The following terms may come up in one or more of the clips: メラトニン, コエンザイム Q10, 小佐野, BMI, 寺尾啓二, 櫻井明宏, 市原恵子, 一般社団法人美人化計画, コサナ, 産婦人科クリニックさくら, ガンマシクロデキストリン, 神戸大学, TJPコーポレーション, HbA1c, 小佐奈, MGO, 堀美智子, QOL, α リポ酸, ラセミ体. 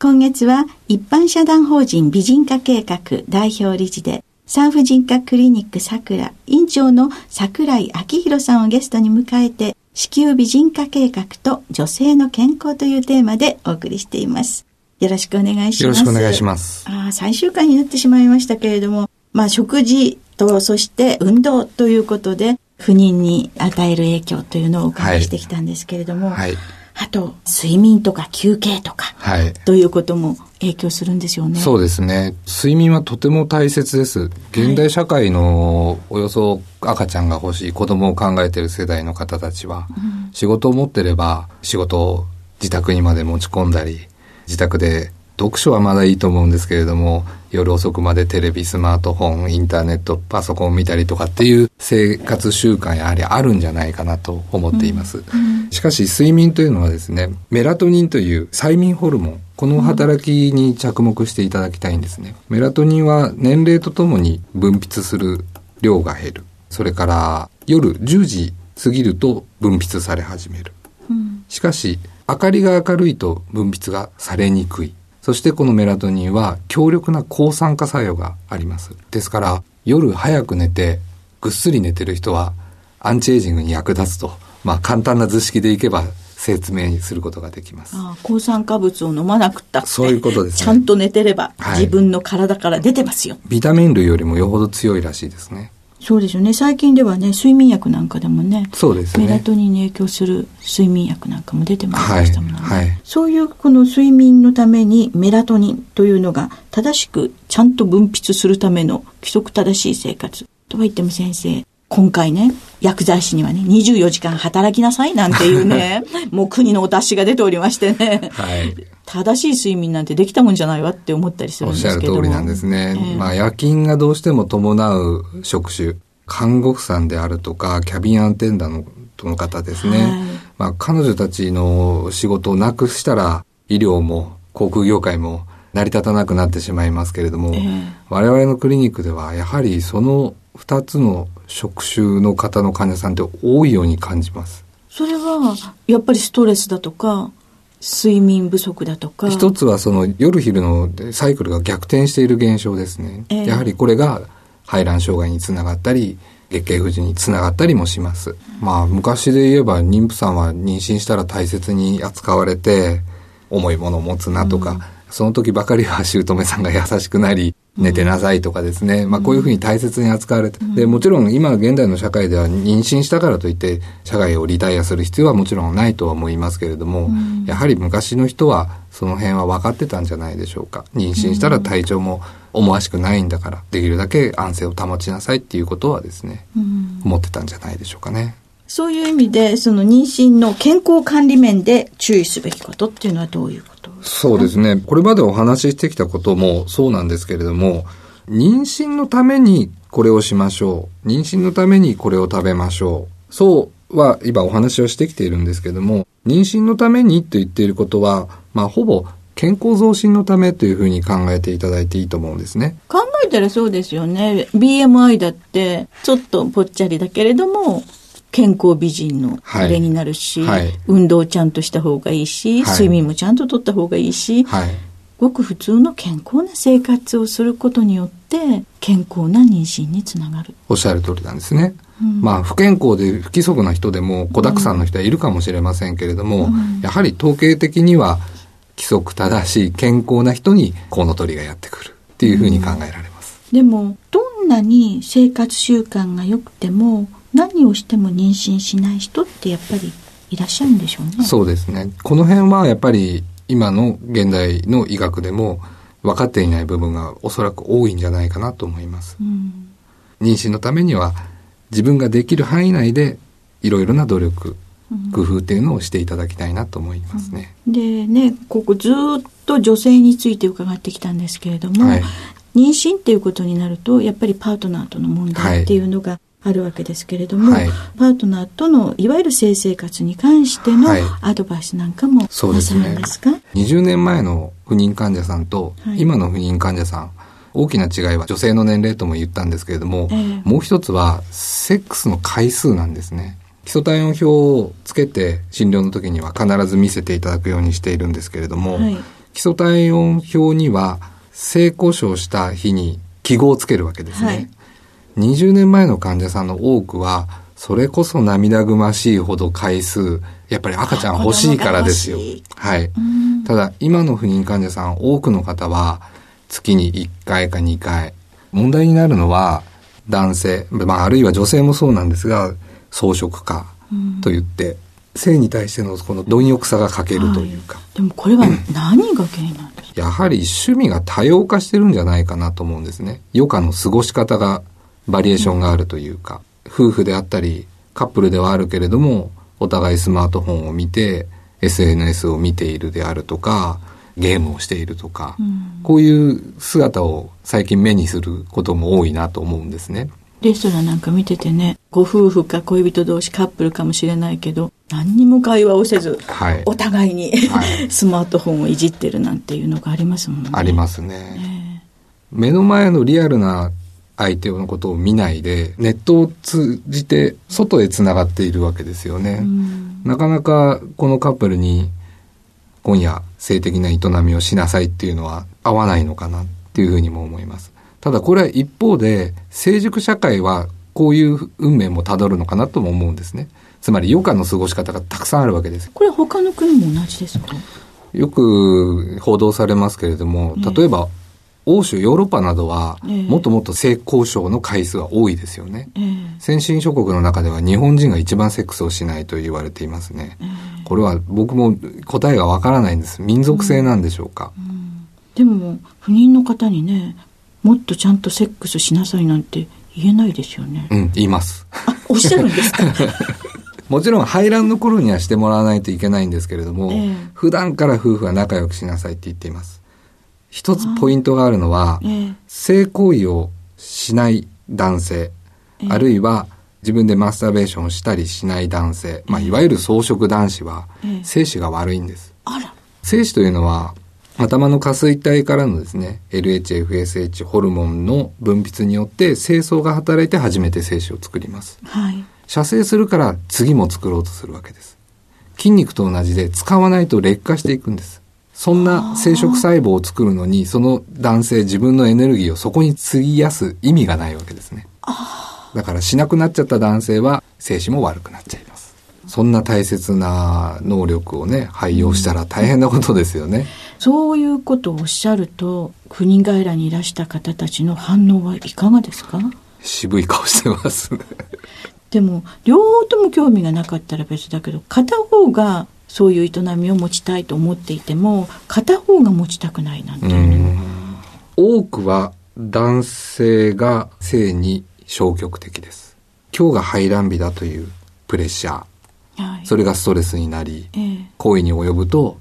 今月は一般社団法人美人化計画代表理事で産婦人科クリニックさくら院長の櫻井明宏さんをゲストに迎えて、子宮美人化計画と女性の健康というテーマでお送りしています。よろしくお願いします。よろしくお願いします。最終回になってしまいましたけれども、食事とそして運動ということで不妊に与える影響というのをお伺いしてきたんですけれども、あと睡眠とか休憩とか、ということも影響するんですよね。そうですね。睡眠はとても大切です。現代社会のおよそ赤ちゃんが欲しい、子供を考えている世代の方たちは、仕事を持ってれば仕事を自宅にまで持ち込んだり、自宅で読書はまだいいと思うんですけれども、夜遅くまでテレビ、スマートフォン、インターネット、パソコンを見たりとかっていう生活習慣やはりあるんじゃないかなと思っています。しかし睡眠というのはですね、メラトニンという催眠ホルモン、この働きに着目していただきたいんですね。メラトニンは年齢とともに分泌する量が減る。それから夜10時過ぎると分泌され始める。しかし明かりが明るいと分泌がされにくい。そしてこのメラトニンは強力な抗酸化作用があります。ですから夜早く寝てぐっすり寝てる人はアンチエイジングに役立つと、簡単な図式でいけば説明することができます。抗酸化物を飲まなくったって、そういうことですね。ちゃんと寝てれば、自分の体から出てますよ。ビタミン類よりもよほど強いらしいですね。そうですよね。最近ではね、睡眠薬なんかでもね、そうですね、メラトニンに影響する睡眠薬なんかも出てましたもんね。そういうこの睡眠のためにメラトニンというのが正しくちゃんと分泌するための規則正しい生活とは言っても、先生、今回ね、薬剤師にはね、24時間働きなさいなんていうねもう国のお達しが出ておりましてね、正しい睡眠なんてできたもんじゃないわって思ったりするんですけども。おっしゃる通りなんですね。夜勤がどうしても伴う職種、看護婦さんであるとかキャビンアテンダーの方ですね、彼女たちの仕事をなくしたら医療も航空業界も成り立たなくなってしまいますけれども、我々のクリニックではやはりその2つの職種の方の患者さんって多いように感じます。それはやっぱりストレスだとか睡眠不足だとか、一つはその夜昼のサイクルが逆転している現象ですね、やはりこれが排卵障害につながったり月経不順につながったりもします。昔で言えば妊婦さんは妊娠したら大切に扱われて重いものを持つなとか、その時ばかりは姑さんが優しくなり寝てなさいとかですね、こういうふうに大切に扱われて、でもちろん今現代の社会では妊娠したからといって社会をリタイアする必要はもちろんないとは思いますけれども、やはり昔の人はその辺は分かってたんじゃないでしょうか。妊娠したら体調も思わしくないんだから、できるだけ安静を保ちなさいっていうことはですね、思ってたんじゃないでしょうかね。そういう意味でその妊娠の健康管理面で注意すべきことっていうのはどういうことですか？そうですね。これまでお話ししてきたこともそうなんですけれども、妊娠のためにこれをしましょう、妊娠のためにこれを食べましょう、そうは今お話をしてきているんですけれども、妊娠のためにと言っていることは、ほぼ健康増進のためというふうに考えていただいていいと思うんですね。考えたらそうですよね。 BMI だってちょっとぽっちゃりだけれども健康美人のあれになるし、はいはい、運動をちゃんとした方がいいし、はい、睡眠もちゃんととった方がいいし、はい、ごく普通の健康な生活をすることによって健康な妊娠につながる。おっしゃる通りなんですね。まあ、不健康で不規則な人でも子だくさんの人はいるかもしれませんけれども、やはり統計的には規則正しい健康な人にコウノトリがやってくるっていうふうに考えられます、うん、でもどんなに生活習慣が良くても何をしても妊娠しない人ってやっぱりいらっしゃるんでしょうね。そうですね。この辺はやっぱり今の現代の医学でも分かっていない部分がおそらく多いんじゃないかなと思います、うん、妊娠のためには自分ができる範囲内でいろいろな努力、工夫っていうのをしていただきたいなと思いますね、うん、でね、ここずっと女性について伺ってきたんですけれども、はい、妊娠っていうことになるとやっぱりパートナーとの問題っていうのがあるわけですけれども、はい、パートナーとのいわゆる性生活に関してのアドバイスなんかもなさるんですか、はい、そうですね。20年前の不妊患者さんと今の不妊患者さん、はい、大きな違いは女性の年齢とも言ったんですけれども、もう一つはセックスの回数なんですね。基礎体温表をつけて診療の時には必ず見せていただくようにしているんですけれども、はい、基礎体温表には性交渉した日に記号をつけるわけですね、はい、20年前の患者さんの多くはそれこそ涙ぐましいほど回数、やっぱり赤ちゃん欲しいからですよ、はい、ただ今の不妊患者さん多くの方は月に1回か2回。問題になるのは男性、まあ、あるいは女性もそうなんですが、草食化といって、性に対してのこの貪欲さが欠けるというか、はい、でもこれは何が原因なんですか？やはり趣味が多様化してるんじゃないかなと思うんですね。余暇の過ごし方がバリエーションがあるというか、夫婦であったりカップルではあるけれどもお互いスマートフォンを見て SNS を見ているであるとかゲームをしているとか、こういう姿を最近目にすることも多いなと思うんですね。レストランなんか見ててね、ご夫婦か恋人同士カップルかもしれないけど何にも会話をせず、はい、お互いに、はい、スマートフォンをいじってるなんていうのがありますもんね。ありますね。目の前のリアルな相手のことを見ないでネットを通じて外へつながっているわけですよね、なかなかこのカップルに今夜性的な営みをしなさいっていうのは合わないのかなっていうふうにも思います。ただこれは一方で成熟社会はこういう運命もたどるのかなとも思うんですね。つまり余暇の過ごし方がたくさんあるわけです。これ他の国も同じですか？よく報道されますけれども、例えば欧州ヨーロッパなどはもっともっと性交渉の回数は多いですよね、先進諸国の中では日本人が一番セックスをしないと言われていますね、これは僕も答えがわからないんです。民族性なんでしょうか、でも不妊の方にね、もっとちゃんとセックスしなさいなんて言えないですよね。言います。おっしゃるんですか？もちろん排卵の頃にはしてもらわないといけないんですけれども、普段から夫婦は仲良くしなさいって言っています。一つポイントがあるのは、性行為をしない男性、あるいは自分でマスターベーションをしたりしない男性、いわゆる草食男子は、精子が悪いんです。あら。精子というのは頭の下垂体からのですね LHFSH ホルモンの分泌によって精巣が働いて初めて精子を作ります、はい、射精するから次も作ろうとするわけです。筋肉と同じで使わないと劣化していくんです。そんな生殖細胞を作るのにその男性自分のエネルギーをそこに費やす意味がないわけですね。だからしなくなっちゃった男性は精子も悪くなっちゃいます。そんな大切な能力をね廃用したら大変なことですよね、そういうことをおっしゃると不妊外来にいらした方たちの反応はいかがですか？渋い顔してますね。でも両方とも興味がなかったら別だけど、片方がそういう営みを持ちたいと思っていても片方が持ちたくないなんていうの、多くは男性が性に消極的です。今日が排卵日だというプレッシャー、はい、それがストレスになり、行為に及ぶと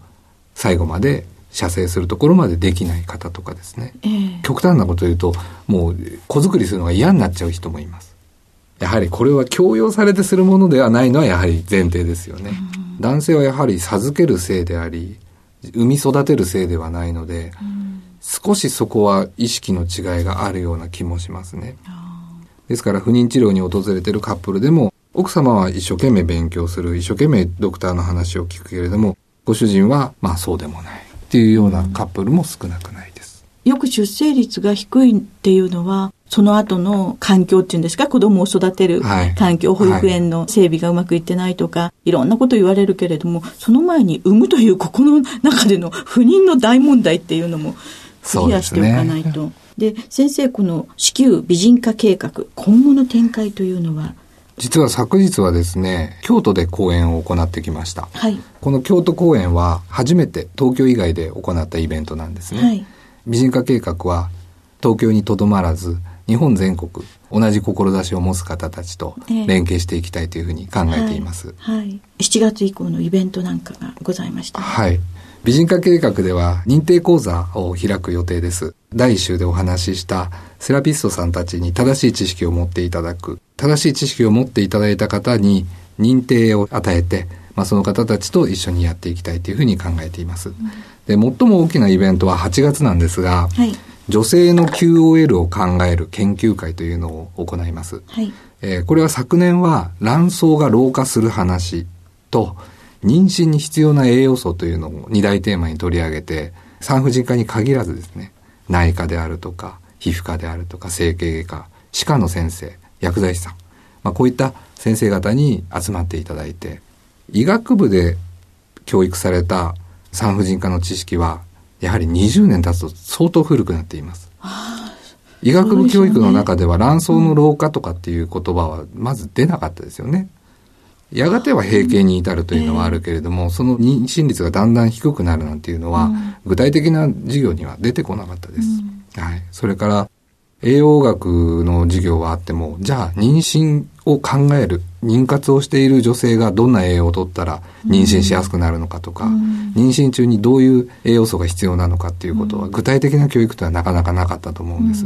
最後まで射精するところまでできない方とかですね、極端なことを言うともう子作りするのが嫌になっちゃう人もいます。やはりこれは強要されてするものではないのはやはり前提ですよね、男性はやはり授ける性であり産み育てる性ではないので、少しそこは意識の違いがあるような気もしますね。ですから不妊治療に訪れているカップルでも、奥様は一生懸命勉強する、一生懸命ドクターの話を聞くけれども、ご主人はまあそうでもないっていうようなカップルも少なくないです。よく出生率が低いっていうのは、その後の環境っていうんですか、子供を育てる環境、はい、保育園の整備がうまくいってないとか、いろんなこと言われるけれども、その前に産むというここの中での不妊の大問題っていうのもクリアしておかないと。で、先生、この子宮美人化計画、今後の展開というのは？実は昨日はですね、京都で講演を行ってきました。はい、この京都講演は初めて東京以外で行ったイベントなんですね。はい、美人化計画は東京にとどまらず、日本全国同じ志を持つ方たちと連携していきたいというふうに考えています。はいはい、7月以降のイベントなんかがございました。はい。美人化計画では認定講座を開く予定です。第1週でお話ししたセラピストさんたちに正しい知識を持っていただく。正しい知識を持っていただいた方に認定を与えて、その方たちと一緒にやっていきたいというふうに考えています。で、最も大きなイベントは8月なんですが、はい、女性の QOL を考える研究会というのを行います。はい、これは昨年は卵巣が老化する話と妊娠に必要な栄養素というのを2大テーマに取り上げて、産婦人科に限らずですね、内科であるとか皮膚科であるとか整形外科、歯科の先生、薬剤師さん、こういった先生方に集まっていただいて、医学部で教育された産婦人科の知識はやはり20年経つと相当古くなっています。医学部教育の中では卵巣の老化とかっていう言葉はまず出なかったですよね。やがては閉経に至るというのはあるけれども、その妊娠率がだんだん低くなるなんていうのは、具体的な授業には出てこなかったです。はい。それから栄養学の授業はあっても、じゃあ妊娠を考える、妊活をしている女性がどんな栄養を取ったら妊娠しやすくなるのかとか、妊娠中にどういう栄養素が必要なのかっていうことは具体的な教育とはなかなかなかったと思うんです。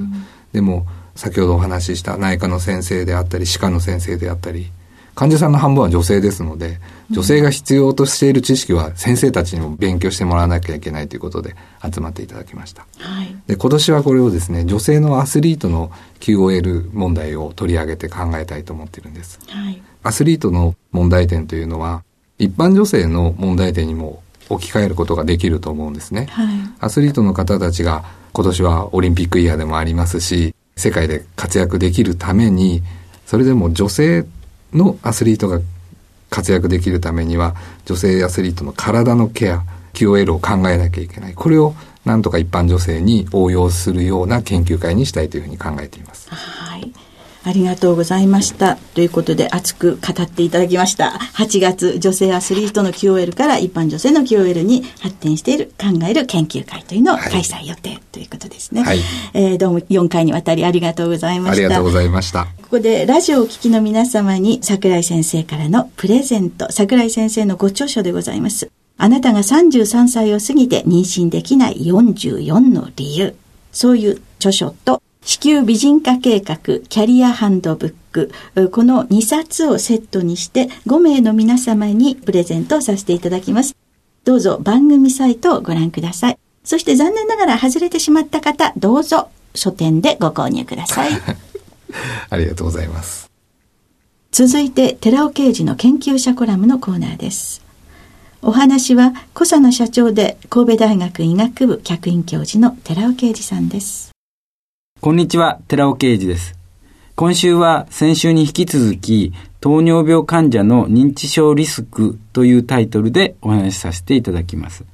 でも先ほどお話しした内科の先生であったり歯科の先生であったり、患者さんの半分は女性ですので、女性が必要としている知識は先生たちにも勉強してもらわなきゃいけないということで集まっていただきました。はい、で、今年はこれをですね、女性のアスリートの QOL 問題を取り上げて考えたいと思っているんです。はい、アスリートの問題点というのは、一般女性の問題点にも置き換えることができると思うんですね。はい、アスリートの方たちが今年はオリンピックイヤーでもありますし、世界で活躍できるために、それでも女性のアスリートが活躍できるためには、女性アスリートの体のケア、 QOL を考えなきゃいけない。これをなんとか一般女性に応用するような研究会にしたいというふうに考えています。はい、ありがとうございました。ということで熱く語っていただきました。8月女性アスリートの QOL から一般女性の QOL に発展している考える研究会というのを開催予定ということですね。はい、どうも4回にわたりありがとうございました。ありがとうございました。ここでラジオをお聞きの皆様に櫻井先生からのプレゼント、櫻井先生のご著書でございます。あなたが33歳を過ぎて妊娠できない44の理由、そういう著書と子宮美人化計画キャリアハンドブック、この2冊をセットにして5名の皆様にプレゼントさせていただきます。どうぞ番組サイトをご覧ください。そして残念ながら外れてしまった方、どうぞ書店でご購入ください。ありがとうございます。続いて寺尾啓二の研究者コラムのコーナーです。お話は小佐野社長で神戸大学医学部客員教授の寺尾啓二さんです。こんにちは、寺尾啓二です。今週は先週に引き続き、糖尿病患者の認知症リスクというタイトルでお話しさせていただきます。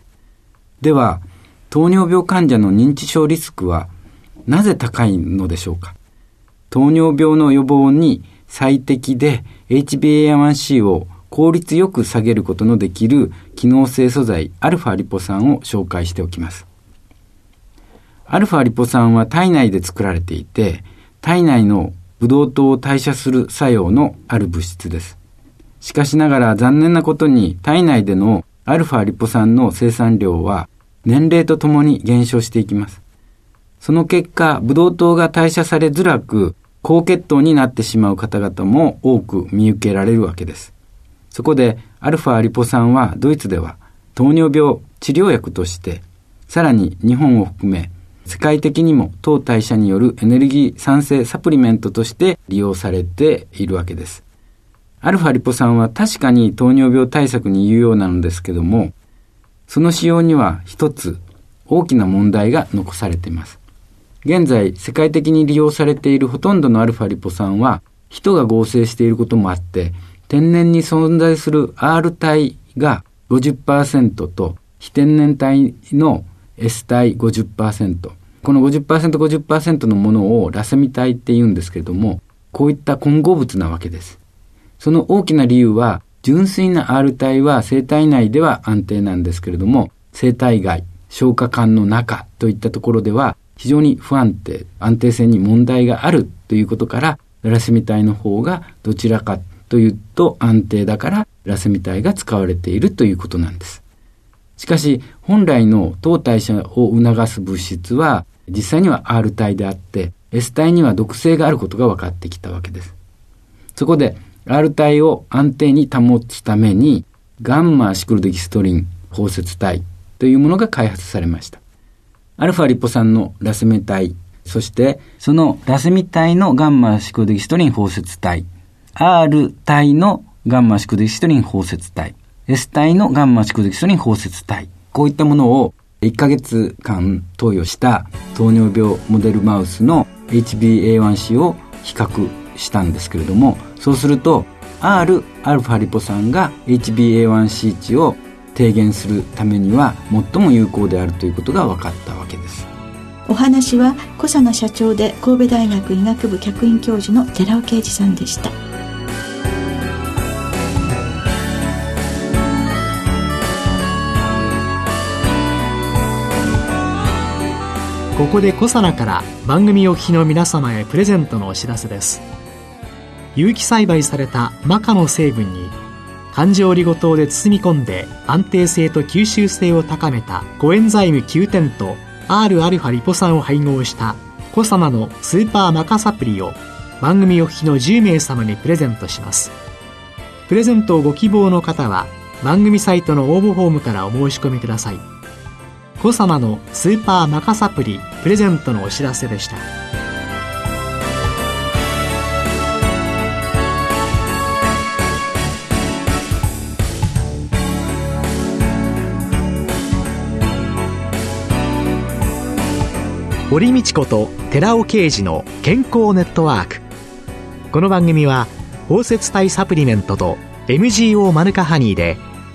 では、糖尿病患者の認知症リスクはなぜ高いのでしょうか。糖尿病の予防に最適で HbA1c を効率よく下げることのできる機能性素材 α リポ酸を紹介しておきます。アルファリポ酸は体内で作られていて、体内のブドウ糖を代謝する作用のある物質です。しかしながら残念なことに体内でのアルファリポ酸の生産量は年齢とともに減少していきます。その結果、ブドウ糖が代謝されづらく高血糖になってしまう方々も多く見受けられるわけです。そこでアルファリポ酸はドイツでは糖尿病治療薬として、さらに日本を含め世界的にも当代謝によるエネルギー産生サプリメントとして利用されているわけです。アルファリポ酸は確かに糖尿病対策に有用なのですけども、その使用には一つ大きな問題が残されています。現在世界的に利用されているほとんどのアルファリポ酸は人が合成していることもあって、天然に存在する R 体が 50% と非天然体の S 体 50%、 この 50%、50% のものをラセミ体って言うんですけれども、こういった混合物なわけです。その大きな理由は、純粋な R 体は生体内では安定なんですけれども、生体外、消化管の中といったところでは非常に不安定、安定性に問題があるということから、ラセミ体の方がどちらかというと安定だからラセミ体が使われているということなんです。しかし本来の糖代謝を促す物質は実際には R 体であって S 体には毒性があることが分かってきたわけです。そこで R 体を安定に保つためにガンマシクロデキストリン包摂体というものが開発されました。アルファリポ酸のラセミ体、そしてそのラセミ体のガンマシクロデキストリン包摂体、R 体のガンマシクロデキストリン包摂体、S 体のガンマシクロデキストリン包摂体、こういったものを1ヶ月間投与した糖尿病モデルマウスの HbA1c を比較したんですけれども、そうすると R アルファリポ酸が HbA1c 値を低減するためには最も有効であるということが分かったわけです。お話は小佐奈社長で神戸大学医学部客員教授の寺尾啓二さんでした。ここでコサナから番組お聞きの皆様へプレゼントのお知らせです。有機栽培されたマカの成分に環状リゴ糖で包み込んで安定性と吸収性を高めたコエンザイム Q10 と Rα リポ酸を配合したコサナのスーパーマカサプリを番組お聞きの10名様にプレゼントします。プレゼントをご希望の方は番組サイトの応募フォームからお申し込みください。コサナのスーパーマカサプリプレゼントのお知らせでした。堀美智子と寺尾啓二の健康ネットワーク。この番組は包摂体サプリメントと MGO マヌカハニーで